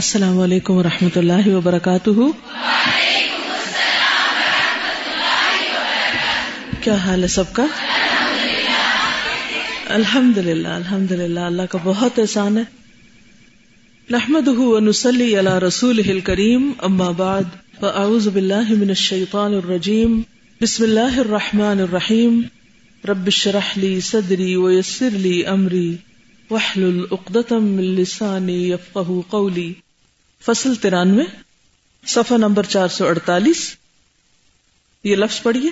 السلام علیکم ورحمۃ اللہ وبرکاتہ۔ وعلیکم السلام ورحمۃ اللہ وبرکاتہ۔ کیا حال ہے سب کا؟ الحمد للہ الحمد للہ، اللہ کا بہت احسان ہے۔ نحمدہ ونصلی علی رسولہ الکریم، اما بعد فاعوذ باللہ من الشیطان الرجیم، بسم اللہ الرحمن الرحیم، رب اشرح لی صدری ویسر لی امری واحلل عقدۃ من لسانی یفقہوا قولی۔ فصل 93، صفحہ نمبر 448۔ یہ لفظ پڑھیے،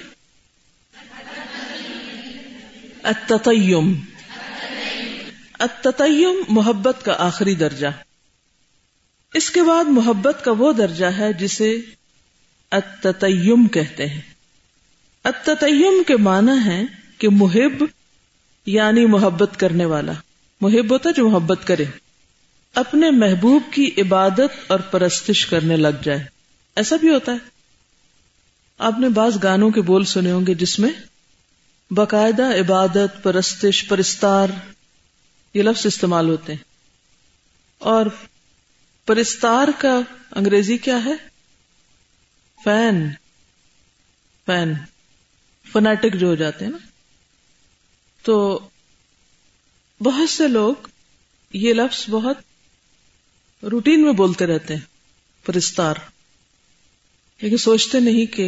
التطیم۔ التطیم محبت کا آخری درجہ، اس کے بعد محبت کا وہ درجہ ہے جسے التطیم کہتے ہیں۔ التطیم کے معنی ہے کہ محب یعنی محبت کرنے والا، محب ہوتا جو محبت کرے، اپنے محبوب کی عبادت اور پرستش کرنے لگ جائے۔ ایسا بھی ہوتا ہے، آپ نے بعض گانوں کے بول سنے ہوں گے جس میں باقاعدہ عبادت، پرستش، پرستار یہ لفظ استعمال ہوتے ہیں۔ اور پرستار کا انگریزی کیا ہے؟ فین، فین فنیٹک جو ہو جاتے ہیں نا۔ تو بہت سے لوگ یہ لفظ بہت روٹین میں بولتے رہتے ہیں، پرستار، لیکن سوچتے نہیں کہ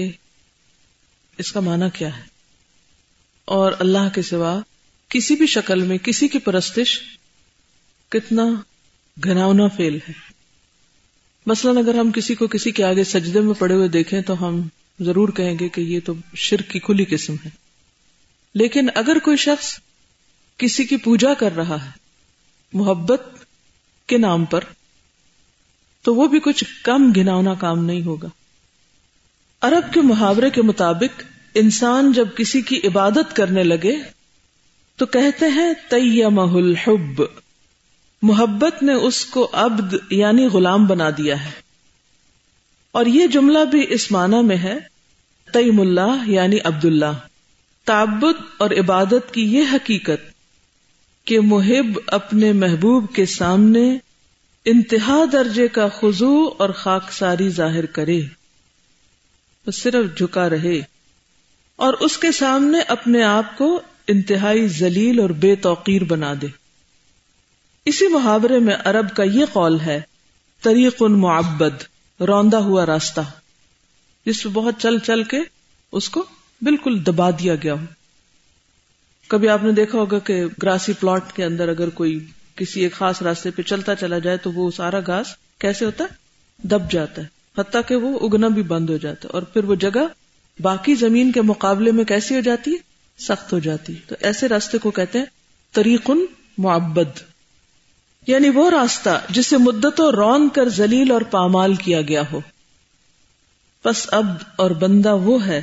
اس کا معنی کیا ہے، اور اللہ کے سوا کسی بھی شکل میں کسی کی پرستش کتنا گھناؤنا فعل ہے۔ مثلاً اگر ہم کسی کو کسی کے آگے سجدے میں پڑے ہوئے دیکھیں تو ہم ضرور کہیں گے کہ یہ تو شرک کی کھلی قسم ہے، لیکن اگر کوئی شخص کسی کی پوجا کر رہا ہے محبت کے نام پر تو وہ بھی کچھ کم گھناؤنا کام نہیں ہوگا۔ عرب کے محاورے کے مطابق انسان جب کسی کی عبادت کرنے لگے تو کہتے ہیں تیمہ الحب، محبت نے اس کو عبد یعنی غلام بنا دیا ہے۔ اور یہ جملہ بھی اس معنی میں ہے، تیم اللہ یعنی عبداللہ۔ تعبد اور عبادت کی یہ حقیقت کہ محب اپنے محبوب کے سامنے انتہا درجے کا خضوع اور خاکساری ظاہر کرے، وہ صرف جھکا رہے اور اس کے سامنے اپنے آپ کو انتہائی ذلیل اور بے توقیر بنا دے۔ اسی محاورے میں عرب کا یہ قول ہے، طریق معبد، روندا ہوا راستہ جس پہ بہت چل چل کے اس کو بالکل دبا دیا گیا ہو۔ کبھی آپ نے دیکھا ہوگا کہ گراسی پلاٹ کے اندر اگر کوئی کسی ایک خاص راستے پہ چلتا چلا جائے تو وہ سارا گھاس کیسے ہوتا ہے؟ دب جاتا ہے، حتیٰ کہ وہ اگنا بھی بند ہو جاتا ہے، اور پھر وہ جگہ باقی زمین کے مقابلے میں کیسی ہو جاتی ہے؟ سخت ہو جاتی ہے۔ تو ایسے راستے کو کہتے ہیں طریق معبد، یعنی وہ راستہ جسے مدتوں رون کر ذلیل اور پامال کیا گیا ہو۔ پس عبد اور بندہ وہ ہے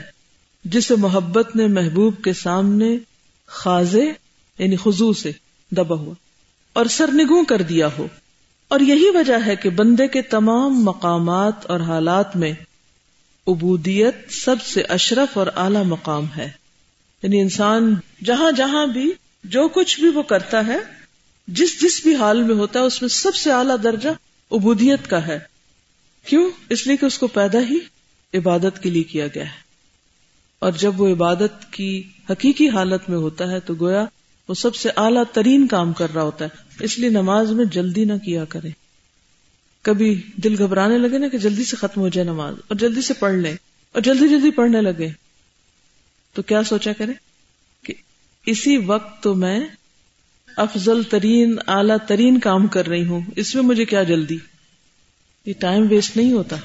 جسے محبت نے محبوب کے سامنے خاضع یعنی خضوع سے دبا ہوا اور سرنگوں کر دیا ہو۔ اور یہی وجہ ہے کہ بندے کے تمام مقامات اور حالات میں عبودیت سب سے اشرف اور اعلیٰ مقام ہے، یعنی انسان جہاں جہاں بھی جو کچھ بھی وہ کرتا ہے، جس جس بھی حال میں ہوتا ہے، اس میں سب سے اعلیٰ درجہ عبودیت کا ہے۔ کیوں؟ اس لیے کہ اس کو پیدا ہی عبادت کے لیے کیا گیا ہے، اور جب وہ عبادت کی حقیقی حالت میں ہوتا ہے تو گویا وہ سب سے اعلیٰ ترین کام کر رہا ہوتا ہے۔ اس لیے نماز میں جلدی نہ کیا کریں، کبھی دل گھبرانے لگے نا کہ جلدی سے ختم ہو جائے نماز اور جلدی سے پڑھ لیں اور جلدی جلدی پڑھنے لگے، تو کیا سوچا کریں کہ اسی وقت تو میں افضل ترین اعلیٰ ترین کام کر رہی ہوں، اس میں مجھے کیا جلدی؟ یہ ٹائم ویسٹ نہیں ہوتا،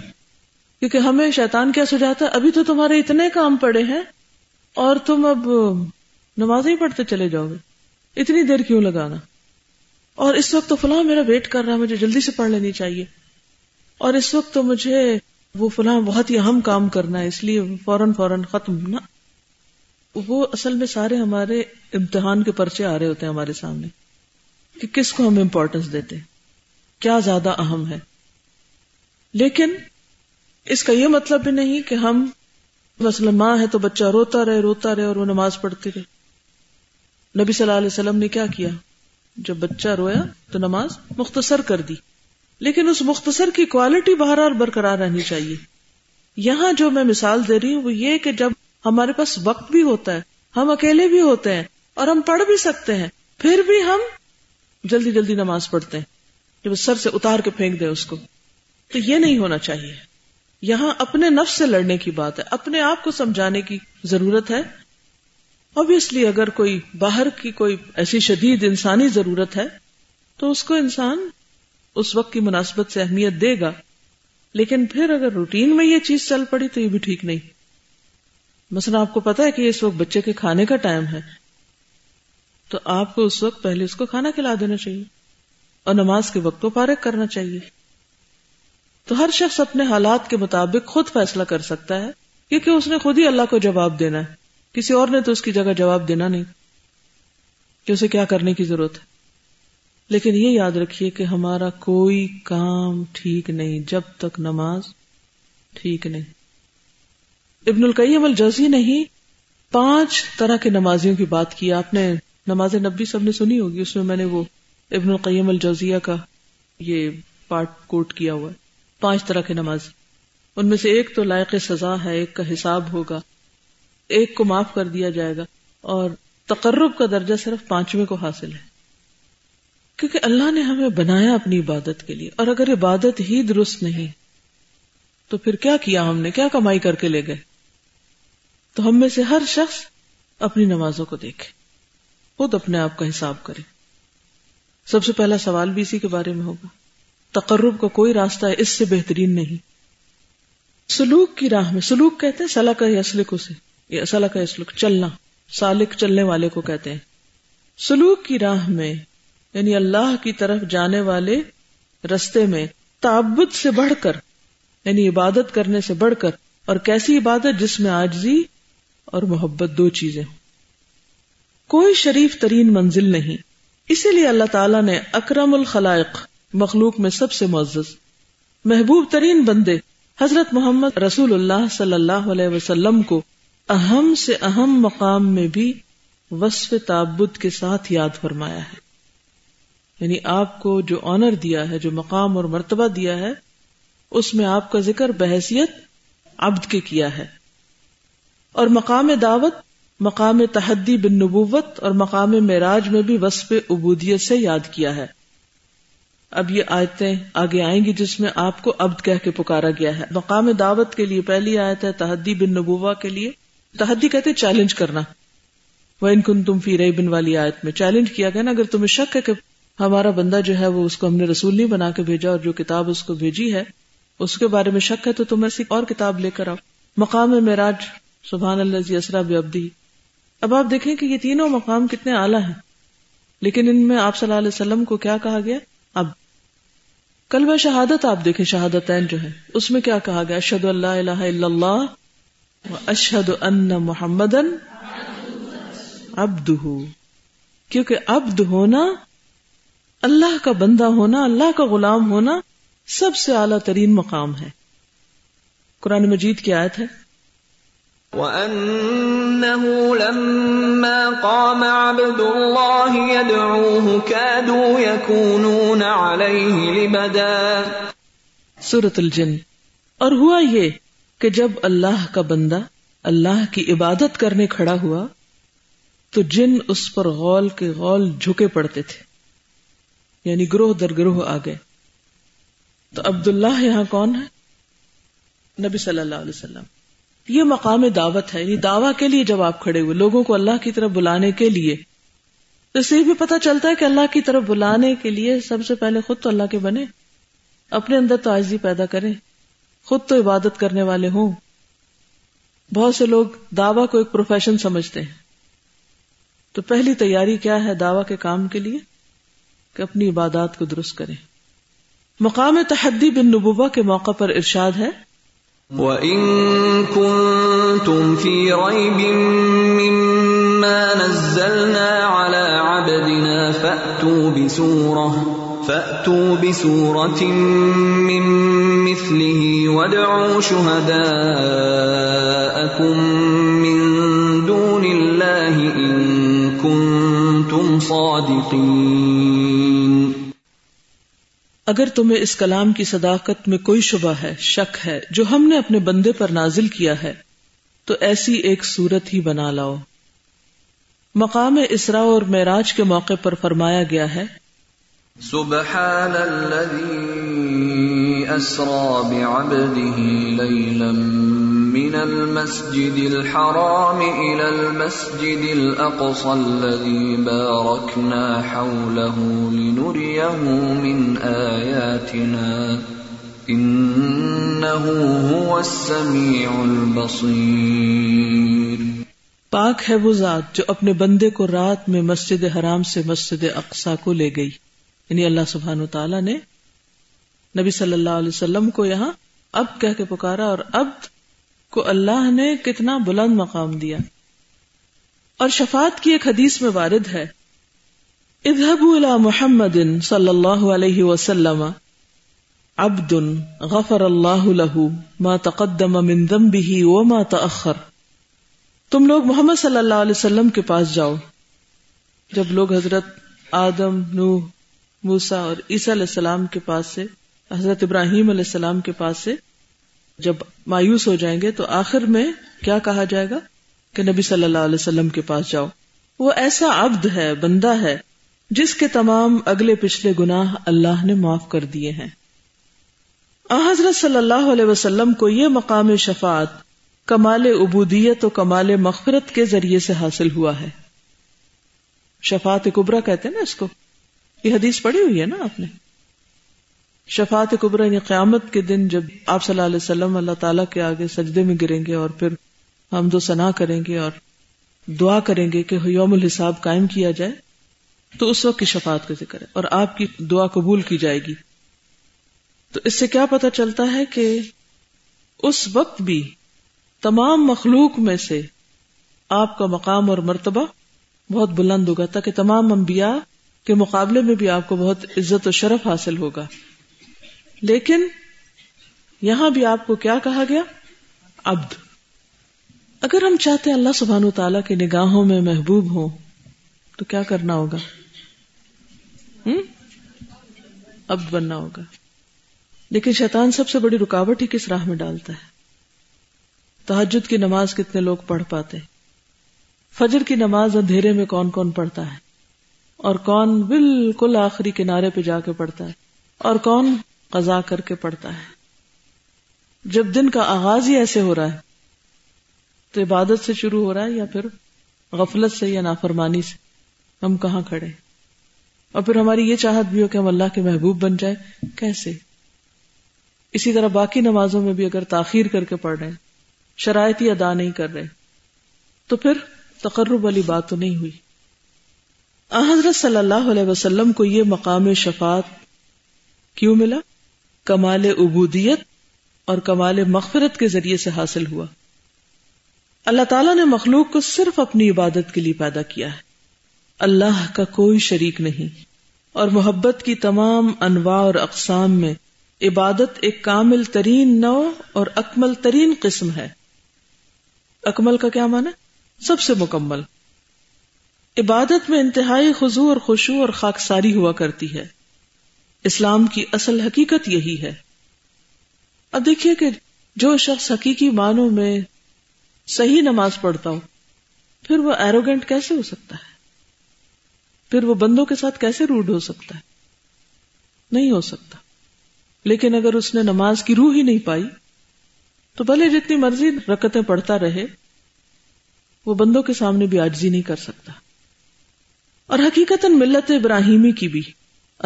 کیونکہ ہمیں شیطان کیا سجاتا ہے، ابھی تو تمہارے اتنے کام پڑے ہیں اور تم اب نماز ہی پڑھتے چلے جاؤ گے، اتنی دیر کیوں لگانا، اور اس وقت تو فلاں میرا ویٹ کر رہا ہے، مجھے جلدی سے پڑھ لینی چاہیے، اور اس وقت تو مجھے وہ فلاں بہت ہی اہم کام کرنا ہے، اس لیے فوراً ختم نہ۔ وہ اصل میں سارے ہمارے امتحان کے پرچے آ رہے ہوتے ہیں ہمارے سامنے کہ کس کو ہم امپورٹنس دیتے ہیں، کیا زیادہ اہم ہے۔ لیکن اس کا یہ مطلب بھی نہیں کہ ہم مثلا ماں ہے تو بچہ روتا رہے اور وہ نماز پڑھتی رہے۔ نبی صلی اللہ علیہ وسلم نے کیا کیا؟ جب بچہ رویا تو نماز مختصر کر دی، لیکن اس مختصر کی کوالٹی بہرحال برقرار رہنی چاہیے. یہاں جو میں مثال دے رہی ہوں وہ یہ کہ جب ہمارے پاس وقت بھی ہوتا ہے، ہم اکیلے بھی ہوتے ہیں اور ہم پڑھ بھی سکتے ہیں، پھر بھی ہم جلدی جلدی نماز پڑھتے ہیں جب سر سے اتار کے پھینک دیں اس کو. تو یہ نہیں ہونا چاہیے. یہاں اپنے نفس سے لڑنے کی بات ہے، اپنے آپ کو سمجھانے کی ضرورت ہے. Obviously اگر کوئی باہر کی کوئی ایسی شدید انسانی ضرورت ہے تو اس کو انسان اس وقت کی مناسبت سے اہمیت دے گا، لیکن پھر اگر روٹین میں یہ چیز چل پڑی تو یہ بھی ٹھیک نہیں. مثلا آپ کو پتا ہے کہ اس وقت بچے کے کھانے کا ٹائم ہے، تو آپ کو اس وقت پہلے اس کو کھانا کھلا دینا چاہیے اور نماز کے وقت کو فارغ کرنا چاہیے. تو ہر شخص اپنے حالات کے مطابق خود فیصلہ کر سکتا ہے، کیونکہ اس نے خود ہی اللہ کو جواب دینا ہے، کسی اور نے تو اس کی جگہ جواب دینا نہیں کہ اسے کیا کرنے کی ضرورت ہے. لیکن یہ یاد رکھیے کہ ہمارا کوئی کام ٹھیک نہیں جب تک نماز ٹھیک نہیں. ابن القیم الجوزی نے ہی 5 طرح کے نمازیوں کی بات کی. آپ نے نماز نبی سب نے سنی ہوگی، اس میں نے وہ ابن القیم الجوزیہ کا یہ پارٹ کوٹ کیا ہوا ہے. 5 طرح کے نماز، ان میں سے ایک تو لائق سزا ہے، ایک کا حساب ہوگا، ایک کو معاف کر دیا جائے گا، اور تقرب کا درجہ صرف 5ویں کو حاصل ہے. کیونکہ اللہ نے ہمیں بنایا اپنی عبادت کے لیے، اور اگر عبادت ہی درست نہیں تو پھر کیا کیا ہم نے، کیا کمائی کر کے لے گئے. تو ہم میں سے ہر شخص اپنی نمازوں کو دیکھے، خود اپنے آپ کا حساب کرے. سب سے پہلا سوال بھی اسی کے بارے میں ہوگا. تقرب کا کوئی راستہ ہے اس سے بہترین نہیں. سلوک کی راہ میں، سلوک کہتے ہیں سلک یسلک، اسے یہ اصل کا سلوک، چلنا، سالک چلنے والے کو کہتے ہیں. سلوک کی راہ میں یعنی اللہ کی طرف جانے والے رستے میں تعبد سے بڑھ کر، یعنی عبادت کرنے سے بڑھ کر، اور کیسی عبادت جس میں عاجزی اور محبت دو چیزیں. کوئی شریف ترین منزل نہیں، اسی لیے اللہ تعالیٰ نے اکرم الخلائق، مخلوق میں سب سے معزز، محبوب ترین بندے حضرت محمد رسول اللہ صلی اللہ علیہ وسلم کو اہم سے اہم مقام میں بھی وصف تعبد کے ساتھ یاد فرمایا ہے. یعنی آپ کو جو آنر دیا ہے، جو مقام اور مرتبہ دیا ہے، اس میں آپ کا ذکر بحیثیت عبد کے کیا ہے. اور مقام دعوت، مقام تحدی بالنبوت اور مقام معراج میں بھی وصف عبودیت سے یاد کیا ہے. اب یہ آیتیں آگے آئیں گی جس میں آپ کو عبد کہہ کے پکارا گیا ہے. مقام دعوت کے لیے پہلی آیت ہے، تحدی بالنبوہ کے لیے، تحدی کہتے چیلنج کرنا، وَإِن كُنْتُمْ فِي رَيْبٍ والی آیت میں چیلنج کیا گیا نا، اگر تمہیں شک ہے کہ ہمارا بندہ جو ہے وہ اس کو ہم نے رسول نہیں بنا کے بھیجا اور جو کتاب اس کو بھیجی ہے اس کے بارے میں شک ہے تو تم ایسی اور کتاب لے کر آؤ. مقام معراج، سبحان الذی اسریٰ بعبدہ. اب آپ دیکھیں کہ یہ تینوں مقام کتنے اعلیٰ ہیں، لیکن ان میں آپ صلی اللہ علیہ وسلم کو کیا کہا گیا؟ اب کلمہ شہادت آپ دیکھیں، شہادتین جو ہے اس میں کیا کہا گیا؟ اشہد ان لا الہ الا اللہ وَأَشْهَدُ أَنَّ مُحَمَّدًا عَبْدُهُ. کیونکہ عبد ہونا، اللہ کا بندہ ہونا، اللہ کا غلام ہونا سب سے اعلیٰ ترین مقام ہے. قرآن مجید کی آیت ہے، وَأَنَّهُ لَمَّا قَامَ عَبْدُ اللَّهِ يَدْعُوهُ كَادُوا يَكُونُونَ عَلَيْهِ لِبَدًا، سورة الجن. اور ہوا یہ کہ جب اللہ کا بندہ اللہ کی عبادت کرنے کھڑا ہوا تو جن اس پر غول کے غول جھکے پڑتے تھے، یعنی گروہ در گروہ آ گئے. تو عبداللہ یہاں کون ہے؟ نبی صلی اللہ علیہ وسلم. یہ مقام دعوت ہے، یعنی دعویٰ کے لیے جب آپ کھڑے ہوئے، لوگوں کو اللہ کی طرف بلانے کے لیے. تو اسے بھی پتہ چلتا ہے کہ اللہ کی طرف بلانے کے لیے سب سے پہلے خود تو اللہ کے بنے، اپنے اندر تو عاجزی پیدا کریں، خود تو عبادت کرنے والے ہوں. بہت سے لوگ دعویٰ کو ایک پروفیشن سمجھتے ہیں، تو پہلی تیاری کیا ہے دعویٰ کے کام کے لیے؟ کہ اپنی عبادات کو درست کریں. مقام تحدی بالنبوہ کے موقع پر ارشاد ہے، وَإِن كُنتُمْ فِي رَيْبٍ مِّمَّا نَزَّلْنَا عَلَى عَبْدِنَا فَأْتُوا بِسُورَةٍ مِّن مِّثْلِهِ وَادْعُوا شُهَدَاءَكُم مِّن دُونِ اللَّهِ إِن كُنتُمْ صَادِقِينَ. اگر تمہیں اس کلام کی صداقت میں کوئی شبہ ہے، شک ہے، جو ہم نے اپنے بندے پر نازل کیا ہے، تو ایسی ایک صورت ہی بنا لاؤ۔ مقام اسراء اور معراج کے موقع پر فرمایا گیا ہے، سبحان الذی اسرا بعبده لیلا من المسجد الحرام الى المسجد الاقصى الذی بارکنا حوله لنریه من آیاتنا انه هو السمیع البصیر۔ پاک ہے وہ ذات جو اپنے بندے کو رات میں مسجد حرام سے مسجد اقصی کو لے گئی، یعنی اللہ سبحانہ وتعالی نے نبی صلی اللہ علیہ وسلم کو یہاں عبد کہہ کے پکارا، اور عبد کو اللہ نے کتنا بلند مقام دیا۔ اور شفاعت کی ایک حدیث میں وارد ہے، اذهبوا الى محمد صلی اللہ علیہ وسلم عبد غفر اللہ له ما تقدم من ذنبه وما تأخر۔ تم لوگ محمد صلی اللہ علیہ وسلم کے پاس جاؤ۔ جب لوگ حضرت آدم، نوح، موسیٰ اور عیسیٰ علیہ السلام کے پاس سے، حضرت ابراہیم علیہ السلام کے پاس سے جب مایوس ہو جائیں گے تو آخر میں کیا کہا جائے گا؟ کہ نبی صلی اللہ علیہ وسلم کے پاس جاؤ۔ وہ ایسا عبد ہے، بندہ ہے، جس کے تمام اگلے پچھلے گناہ اللہ نے معاف کر دیے ہیں۔ حضرت صلی اللہ علیہ وسلم کو یہ مقام شفاعت کمال عبودیت و کمال مغفرت کے ذریعے سے حاصل ہوا ہے۔ شفاعت کبریٰ کہتے ہیں نا اس کو، یہ حدیث پڑھی ہوئی ہے نا آپ نے۔ شفاعت کبریٰ یعنی قیامت کے دن جب آپ صلی اللہ علیہ وسلم اللہ تعالیٰ کے آگے سجدے میں گریں گے اور پھر حمد و ثنا کریں گے اور دعا کریں گے کہ یوم الحساب قائم کیا جائے، تو اس وقت کی شفاعت کا ذکر ہے اور آپ کی دعا قبول کی جائے گی۔ تو اس سے کیا پتہ چلتا ہے کہ اس وقت بھی تمام مخلوق میں سے آپ کا مقام اور مرتبہ بہت بلند ہوگا، تاکہ تمام انبیاء کے مقابلے میں بھی آپ کو بہت عزت و شرف حاصل ہوگا۔ لیکن یہاں بھی آپ کو کیا کہا گیا؟ عبد۔ اگر ہم چاہتے ہیں اللہ سبحانہ و تعالیٰ کی نگاہوں میں محبوب ہوں تو کیا کرنا ہوگا؟ عبد بننا ہوگا۔ لیکن شیطان سب سے بڑی رکاوٹ ہی کس راہ میں ڈالتا ہے۔ تہجد کی نماز کتنے لوگ پڑھ پاتے ہیں؟ فجر کی نماز اندھیرے میں کون کون پڑھتا ہے، اور کون بالکل آخری کنارے پہ جا کے پڑھتا ہے، اور کون قضا کر کے پڑھتا ہے۔ جب دن کا آغاز ہی ایسے ہو رہا ہے تو عبادت سے شروع ہو رہا ہے یا پھر غفلت سے یا نافرمانی سے، ہم کہاں کھڑے ہیں؟ اور پھر ہماری یہ چاہت بھی ہو کہ ہم اللہ کے محبوب بن جائے، کیسے؟ اسی طرح باقی نمازوں میں بھی اگر تاخیر کر کے پڑھ رہے ہیں، شرائط ہی ادا نہیں کر رہے، تو پھر تقرب والی بات تو نہیں ہوئی۔ حضرت صلی اللہ علیہ وسلم کو یہ مقام شفاعت کیوں ملا؟ کمال عبودیت اور کمال مغفرت کے ذریعے سے حاصل ہوا۔ اللہ تعالیٰ نے مخلوق کو صرف اپنی عبادت کے لیے پیدا کیا ہے، اللہ کا کوئی شریک نہیں، اور محبت کی تمام انواع اور اقسام میں عبادت ایک کامل ترین نوع اور اکمل ترین قسم ہے۔ اکمل کا کیا معنی؟ سب سے مکمل۔ عبادت میں انتہائی خضوع اور خشوع اور خاکساری ہوا کرتی ہے۔ اسلام کی اصل حقیقت یہی ہے۔ اب دیکھیے کہ جو شخص حقیقی معنوں میں صحیح نماز پڑھتا ہو، پھر وہ ایروگنٹ کیسے ہو سکتا ہے؟ پھر وہ بندوں کے ساتھ کیسے روڈ ہو سکتا ہے؟ نہیں ہو سکتا۔ لیکن اگر اس نے نماز کی روح ہی نہیں پائی تو بھلے جتنی مرضی رکعتیں پڑھتا رہے، وہ بندوں کے سامنے بھی عاجزی نہیں کر سکتا۔ اور حقیقتاً ملت ابراہیمی کی بھی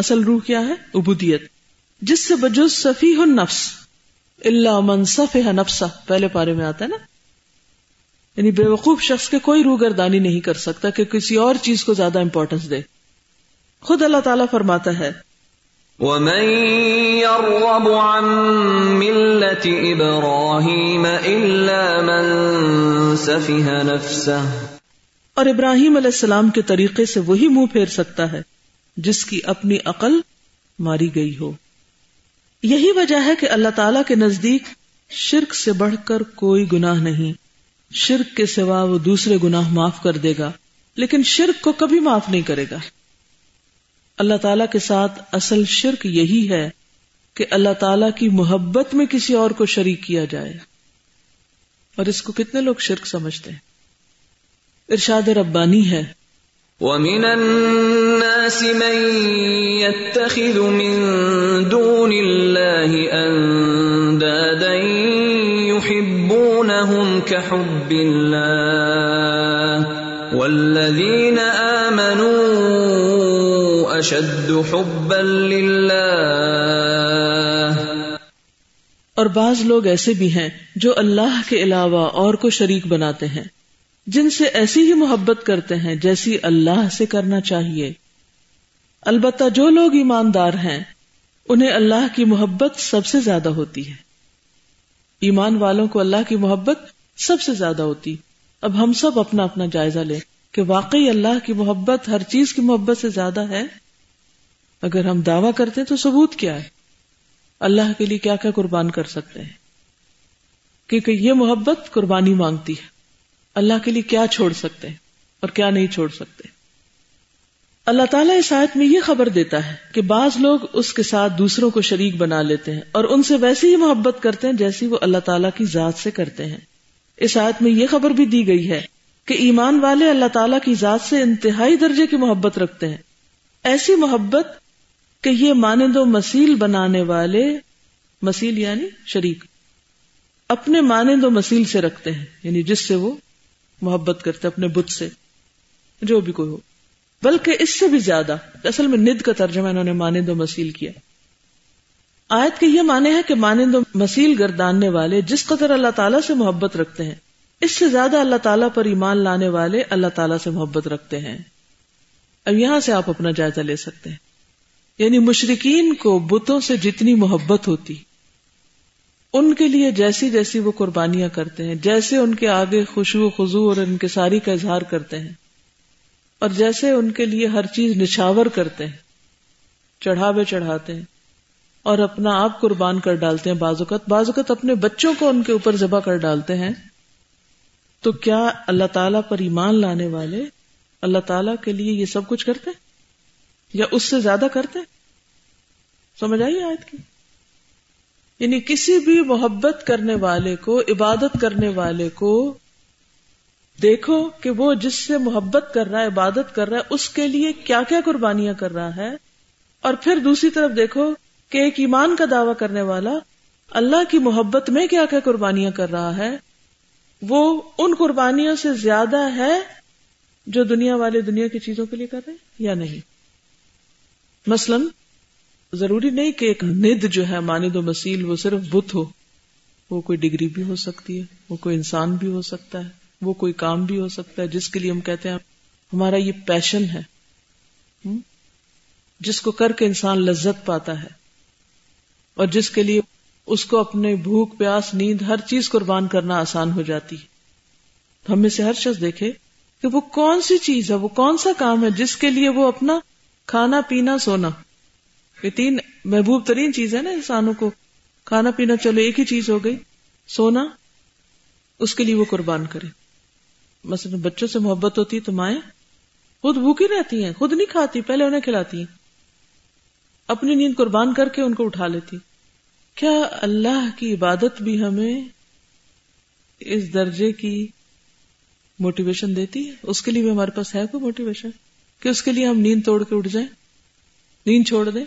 اصل روح کیا ہے؟ عبودیت، جس سے بجز صفیح النفس الا من صفح نفسہ پہلے پارے میں آتا ہے نا، یعنی بیوقوف شخص کے کوئی روح گردانی نہیں کر سکتا کہ کسی اور چیز کو زیادہ امپورٹنس دے۔ خود اللہ تعالیٰ فرماتا ہے، وَمَن يَرْغَبُ عَن مِلَّةِ إِبْرَاهِيمَ إِلَّا مَن سَفِهَ نَفْسَهُ، اور ابراہیم علیہ السلام کے طریقے سے وہی منہ پھیر سکتا ہے جس کی اپنی عقل ماری گئی ہو۔ یہی وجہ ہے کہ اللہ تعالیٰ کے نزدیک شرک سے بڑھ کر کوئی گناہ نہیں۔ شرک کے سوا وہ دوسرے گناہ معاف کر دے گا، لیکن شرک کو کبھی معاف نہیں کرے گا۔ اللہ تعالیٰ کے ساتھ اصل شرک یہی ہے کہ اللہ تعالیٰ کی محبت میں کسی اور کو شریک کیا جائے، اور اس کو کتنے لوگ شرک سمجھتے ہیں. ارشاد ربانی ہے وَمِنَ النَّاسِ مَن يَتَّخِذُ مِن دُونِ اللَّهِ أَنْدَادًا يُحِبُّونَهُمْ كَحُبِّ اللَّهِ وَالَّذِينَ آمَنُوا أَشَدُّ حُبًّا لِلَّهِ. اور بعض لوگ ایسے بھی ہیں جو اللہ کے علاوہ اور کو شریک بناتے ہیں، جن سے ایسی ہی محبت کرتے ہیں جیسی اللہ سے کرنا چاہیے. البتہ جو لوگ ایماندار ہیں انہیں اللہ کی محبت سب سے زیادہ ہوتی ہے. ایمان والوں کو اللہ کی محبت سب سے زیادہ ہوتی. اب ہم سب اپنا اپنا جائزہ لیں کہ واقعی اللہ کی محبت ہر چیز کی محبت سے زیادہ ہے؟ اگر ہم دعویٰ کرتے ہیں تو ثبوت کیا ہے؟ اللہ کے لیے کیا کیا قربان کر سکتے ہیں؟ کیونکہ یہ محبت قربانی مانگتی ہے. اللہ کے لیے کیا چھوڑ سکتے ہیں اور کیا نہیں چھوڑ سکتے. اللہ تعالیٰ اس آیت میں یہ خبر دیتا ہے کہ بعض لوگ اس کے ساتھ دوسروں کو شریک بنا لیتے ہیں اور ان سے ویسی ہی محبت کرتے ہیں جیسی وہ اللہ تعالیٰ کی ذات سے کرتے ہیں. اس آیت میں یہ خبر بھی دی گئی ہے کہ ایمان والے اللہ تعالیٰ کی ذات سے انتہائی درجے کی محبت رکھتے ہیں، ایسی محبت کہ یہ مانند و مثیل بنانے والے، مثیل یعنی شریک، اپنے مانند و مثیل سے رکھتے ہیں، یعنی جس سے وہ محبت کرتے، اپنے بت سے، جو بھی کوئی ہو. بلکہ اس سے بھی زیادہ، اصل میں ند کا ترجمہ انہوں نے مانند و مثیل کیا. آیت کے یہ معنی ہے کہ مانند و مثیل گرداننے والے جس قدر اللہ تعالیٰ سے محبت رکھتے ہیں، اس سے زیادہ اللہ تعالیٰ پر ایمان لانے والے اللہ تعالیٰ سے محبت رکھتے ہیں. اب یہاں سے آپ اپنا جائزہ لے سکتے ہیں، یعنی مشرکین کو بتوں سے جتنی محبت ہوتی، ان کے لیے جیسی جیسی وہ قربانیاں کرتے ہیں، جیسے ان کے آگے خشوع خضوع اور انکساری کا اظہار کرتے ہیں، اور جیسے ان کے لیے ہر چیز نچھاور کرتے ہیں، چڑھاوے چڑھاتے ہیں، اور اپنا آپ قربان کر ڈالتے ہیں. بعض اوقات اپنے بچوں کو ان کے اوپر ذبح کر ڈالتے ہیں. تو کیا اللہ تعالیٰ پر ایمان لانے والے اللہ تعالیٰ کے لیے یہ سب کچھ کرتے ہیں یا اس سے زیادہ کرتے ہیں؟ سمجھ آئیے آیت کی، یعنی کسی بھی محبت کرنے والے کو، عبادت کرنے والے کو دیکھو کہ وہ جس سے محبت کر رہا ہے، عبادت کر رہا ہے، اس کے لیے کیا کیا قربانیاں کر رہا ہے. اور پھر دوسری طرف دیکھو کہ ایک ایمان کا دعویٰ کرنے والا اللہ کی محبت میں کیا کیا قربانیاں کر رہا ہے. وہ ان قربانیوں سے زیادہ ہے جو دنیا والے دنیا کی چیزوں کے لیے کر رہے ہیں یا نہیں. مثلاً ضروری نہیں کہ ایک ند جو ہے مانند و مثیل وہ صرف بت ہو، وہ کوئی ڈگری بھی ہو سکتی ہے، وہ کوئی انسان بھی ہو سکتا ہے، وہ کوئی کام بھی ہو سکتا ہے جس کے لیے ہم کہتے ہیں ہمارا یہ پیشن ہے، جس کو کر کے انسان لذت پاتا ہے اور جس کے لیے اس کو اپنے بھوک پیاس نیند ہر چیز قربان کرنا آسان ہو جاتی ہے. ہم میں سے ہر شخص دیکھے کہ وہ کون سی چیز ہے، وہ کون سا کام ہے جس کے لیے وہ اپنا کھانا پینا سونا، یہ تین محبوب ترین چیز ہے نا انسانوں کو. کھانا پینا چلو ایک ہی چیز ہو گئی، سونا اس کے لیے وہ قربان کرے. مثلا بچوں سے محبت ہوتی تو مائیں خود بھوکی رہتی ہیں، خود نہیں کھاتی، پہلے انہیں کھلاتی ہیں، اپنی نیند قربان کر کے ان کو اٹھا لیتی. کیا اللہ کی عبادت بھی ہمیں اس درجے کی موٹیویشن دیتی ہے؟ اس کے لیے بھی ہمارے پاس ہے کوئی موٹیویشن کہ اس کے لیے ہم نیند توڑ کے اٹھ جائیں، نیند چھوڑ دیں،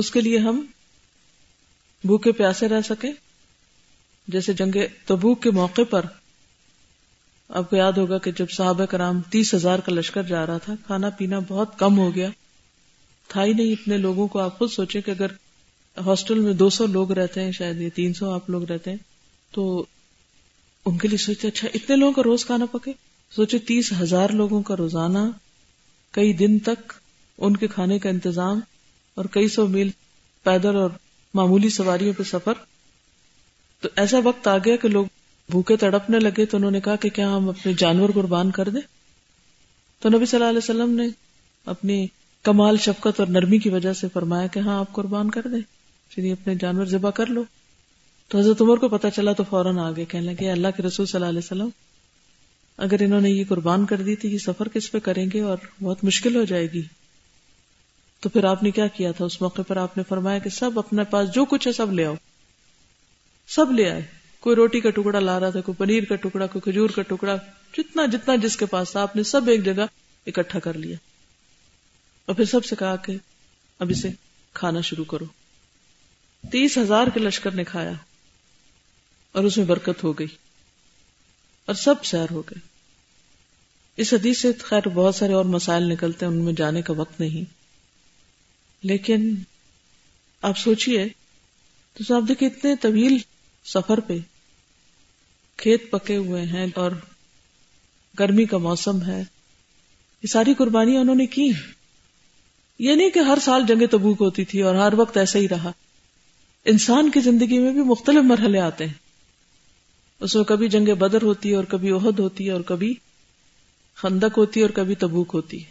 اس کے لیے ہم بھوکے پیاسے رہ سکیں؟ جیسے جنگ تبوک کے موقع پر آپ کو یاد ہوگا کہ جب صحابہ کرام 30,000 کا لشکر جا رہا تھا، کھانا پینا بہت کم ہو گیا تھا ہی نہیں اتنے لوگوں کو. آپ خود سوچیں کہ اگر ہاسٹل میں 200 لوگ رہتے ہیں، شاید یہ 300 آپ لوگ رہتے ہیں، تو ان کے لیے سوچتے اچھا اتنے لوگوں کا روز کھانا پکے. سوچے 30,000 لوگوں کا روزانہ کئی دن تک ان کے کھانے کا انتظام اور کئی سو میل پیدل اور معمولی سواریوں پہ سفر. تو ایسا وقت آ گیا کہ لوگ بھوکے تڑپنے لگے. تو انہوں نے کہا کہ کیا ہم اپنے جانور قربان کر دیں؟ تو نبی صلی اللہ علیہ وسلم نے اپنی کمال شفقت اور نرمی کی وجہ سے فرمایا کہ ہاں آپ قربان کر دیں، چلیے اپنے جانور ذبح کر لو. تو حضرت عمر کو پتہ چلا تو فوراً آگے کہنے لگے اللہ کے رسول صلی اللہ علیہ وسلم، اگر انہوں نے یہ قربان کر دی تو یہ سفر کس پہ کریں گے اور بہت مشکل ہو جائے گی. تو پھر آپ نے کیا کیا تھا اس موقع پر؟ آپ نے فرمایا کہ سب اپنے پاس جو کچھ ہے سب لے آؤ، سب لے آئے، کوئی روٹی کا ٹکڑا لا رہا تھا، کوئی پنیر کا ٹکڑا، کوئی کھجور کا ٹکڑا، جتنا جتنا جس کے پاس تھا آپ نے سب ایک جگہ اکٹھا کر لیا، اور پھر سب سے کہا کہ اب اسے کھانا شروع کرو. 30,000 کے لشکر نے کھایا اور اس میں برکت ہو گئی اور سب سیر ہو گئے. اس حدیث سے خیر بہت سارے اور مسائل نکلتے ہیں، ان میں جانے کا وقت نہیں، لیکن آپ سوچئے تو آپ دیکھیں اتنے طویل سفر پہ کھیت پکے ہوئے ہیں اور گرمی کا موسم ہے، یہ ساری قربانیاں انہوں نے کی. یہ نہیں کہ ہر سال جنگ تبوک ہوتی تھی اور ہر وقت ایسا ہی رہا. انسان کی زندگی میں بھی مختلف مرحلے آتے ہیں، اس میں کبھی جنگ بدر ہوتی ہے اور کبھی احد ہوتی ہے اور کبھی خندق ہوتی ہے اور کبھی تبوک ہوتی ہے،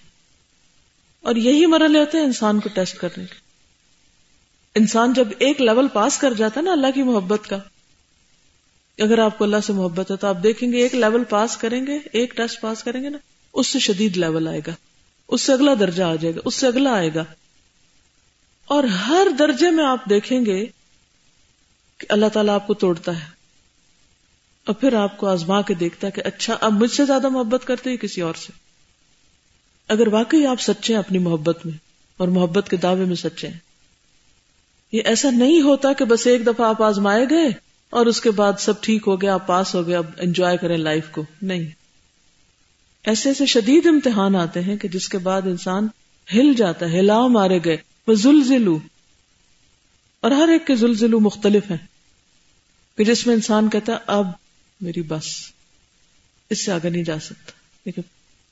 اور یہی مرحلے ہوتے ہیں انسان کو ٹیسٹ کرنے کے. انسان جب ایک لیول پاس کر جاتا ہے نا اللہ کی محبت کا، اگر آپ کو اللہ سے محبت ہے تو آپ دیکھیں گے ایک لیول پاس کریں گے، ایک ٹیسٹ پاس کریں گے نا، اس سے شدید لیول آئے گا، اس سے اگلا درجہ آ جائے گا، اس سے اگلا آئے گا، اور ہر درجے میں آپ دیکھیں گے کہ اللہ تعالیٰ آپ کو توڑتا ہے اور پھر آپ کو آزما کے دیکھتا ہے کہ اچھا اب مجھ سے زیادہ محبت کرتے ہیں کسی اور سے. اگر واقعی آپ سچے ہیں اپنی محبت میں اور محبت کے دعوے میں سچے ہیں، یہ ایسا نہیں ہوتا کہ بس ایک دفعہ آپ آزمائے گئے اور اس کے بعد سب ٹھیک ہو گیا، آپ پاس ہو گئے، اب انجوائے کریں لائف کو. نہیں، ایسے ایسے شدید امتحان آتے ہیں کہ جس کے بعد انسان ہل جاتا ہے. ہلاؤ مارے گئے، وزلزلوا، اور ہر ایک کے زلزلو مختلف ہیں کہ جس میں انسان کہتا ہے اب میری بس، اس سے آگے نہیں جا سکتا، لیکن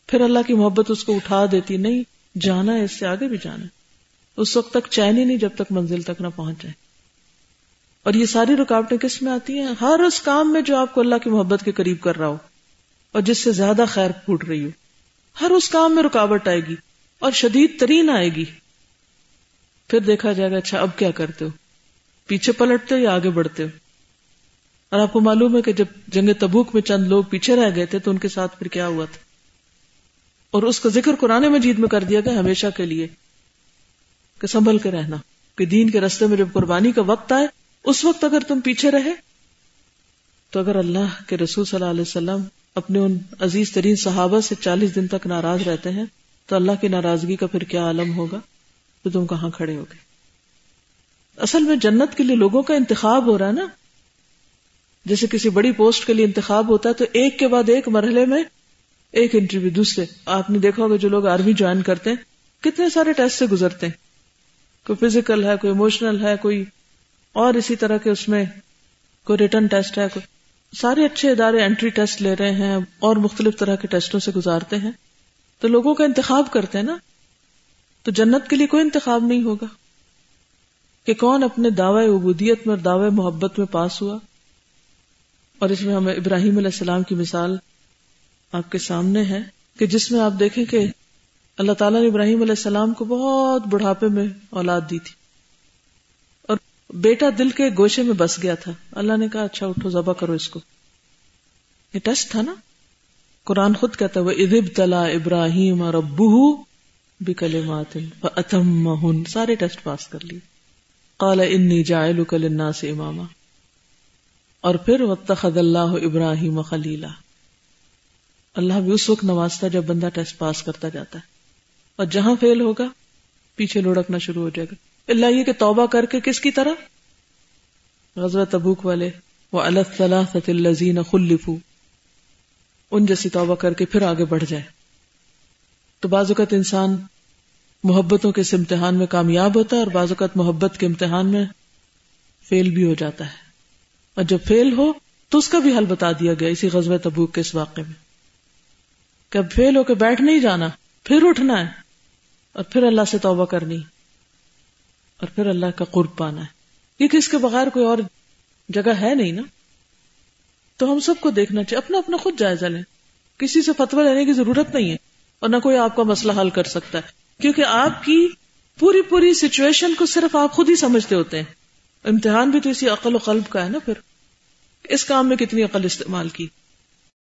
پھر اللہ کی محبت اس کو اٹھا دیتی، نہیں جانا ہے، اس سے آگے بھی جانا ہے. اس وقت تک چین ہی نہیں جب تک منزل تک نہ پہنچ جائے. اور یہ ساری رکاوٹیں کس میں آتی ہیں؟ ہر اس کام میں جو آپ کو اللہ کی محبت کے قریب کر رہا ہو اور جس سے زیادہ خیر پھوٹ رہی ہو، ہر اس کام میں رکاوٹ آئے گی اور شدید ترین آئے گی. پھر دیکھا جائے گا اچھا اب کیا کرتے ہو، پیچھے پلٹتے ہو یا آگے بڑھتے ہو. اور آپ کو معلوم ہے کہ جب جنگ تبوک میں چند لوگ پیچھے رہ گئے تھے تو ان کے ساتھ پھر کیا ہوا تھا، اور اس کا ذکر قرآن مجید میں کر دیا گیا ہمیشہ کے لیے کہ سنبھل کے رہنا، کہ دین کے راستے میں جب قربانی کا وقت آئے اس وقت اگر تم پیچھے رہے تو اگر اللہ کے رسول صلی اللہ علیہ وسلم اپنے ان عزیز ترین صحابہ سے 40 دن تک ناراض رہتے ہیں تو اللہ کی ناراضگی کا پھر کیا عالم ہوگا، تو تم کہاں کھڑے ہوگے. اصل میں جنت کے لیے لوگوں کا انتخاب ہو رہا ہے نا، جیسے کسی بڑی پوسٹ کے لیے انتخاب ہوتا ہے تو ایک کے بعد ایک مرحلے میں ایک انٹرویو دوسرے. آپ نے دیکھا ہوگا جو لوگ آرمی جوائن کرتے ہیں کتنے سارے ٹیسٹ سے گزرتے ہیں، کوئی فزیکل ہے، کوئی ایموشنل ہے، کوئی اور اسی طرح کے، اس میں کوئی ریٹن ٹیسٹ ہے، کوئی سارے اچھے ادارے انٹری ٹیسٹ لے رہے ہیں اور مختلف طرح کے ٹیسٹوں سے گزارتے ہیں تو لوگوں کا انتخاب کرتے ہیں نا. تو جنت کے لیے کوئی انتخاب نہیں ہوگا کہ کون اپنے دعوی عبودیت میں اور دعوی محبت میں پاس ہوا. اور اس میں ہمیں ابراہیم علیہ السلام کی مثال آپ کے سامنے ہے کہ جس میں آپ دیکھیں کہ اللہ تعالیٰ نے ابراہیم علیہ السلام کو بہت بڑھاپے میں اولاد دی تھی اور بیٹا دل کے گوشے میں بس گیا تھا. اللہ نے کہا اچھا اٹھو ذبح کرو اس کو، یہ ٹیسٹ تھا نا. قرآن خود کہتا ہے وَإِذِ ابْتَلَىٰ إِبْرَاهِيمَ رَبُّهُ بکلمات فاتمہن، سارے ٹیسٹ پاس کر لیے. قال انی جاعلک للناس اماما، اور پھر واتخذ اللہ ابراہیم خلیلا. اللہ بھی اس وقت نوازتا جب بندہ ٹیسٹ پاس کرتا جاتا ہے، اور جہاں فیل ہوگا پیچھے لڑکنا شروع ہو جائے گا. اللہ یہ کہ توبہ کر کے کس کی طرح غزوہ تبوک والے وعلی الثلاثۃ الذین خلفوا، ان جیسی توبہ کر کے پھر آگے بڑھ جائے. تو بعض اوقات انسان محبتوں کے اس امتحان میں کامیاب ہوتا ہے اور بعض اوقات محبت کے امتحان میں فیل بھی ہو جاتا ہے، اور جب فیل ہو تو اس کا بھی حل بتا دیا گیا اسی غزوہ تبوک کے اس واقعے میں کہ اب فیل ہو کے بیٹھ نہیں جانا، پھر اٹھنا ہے اور پھر اللہ سے توبہ کرنی اور پھر اللہ کا قرب پانا ہے. یہ کہ اس کے بغیر کوئی اور جگہ ہے نہیں نا. تو ہم سب کو دیکھنا چاہیے، اپنا اپنا خود جائزہ لیں، کسی سے فتویٰ لینے کی ضرورت نہیں ہے اور نہ کوئی آپ کا مسئلہ حل کر سکتا ہے، کیونکہ آپ کی پوری سچویشن کو صرف آپ خود ہی سمجھتے ہوتے ہیں. امتحان بھی تو اسی عقل و قلب کا ہے نا، پھر اس کام میں کتنی عقل استعمال کی.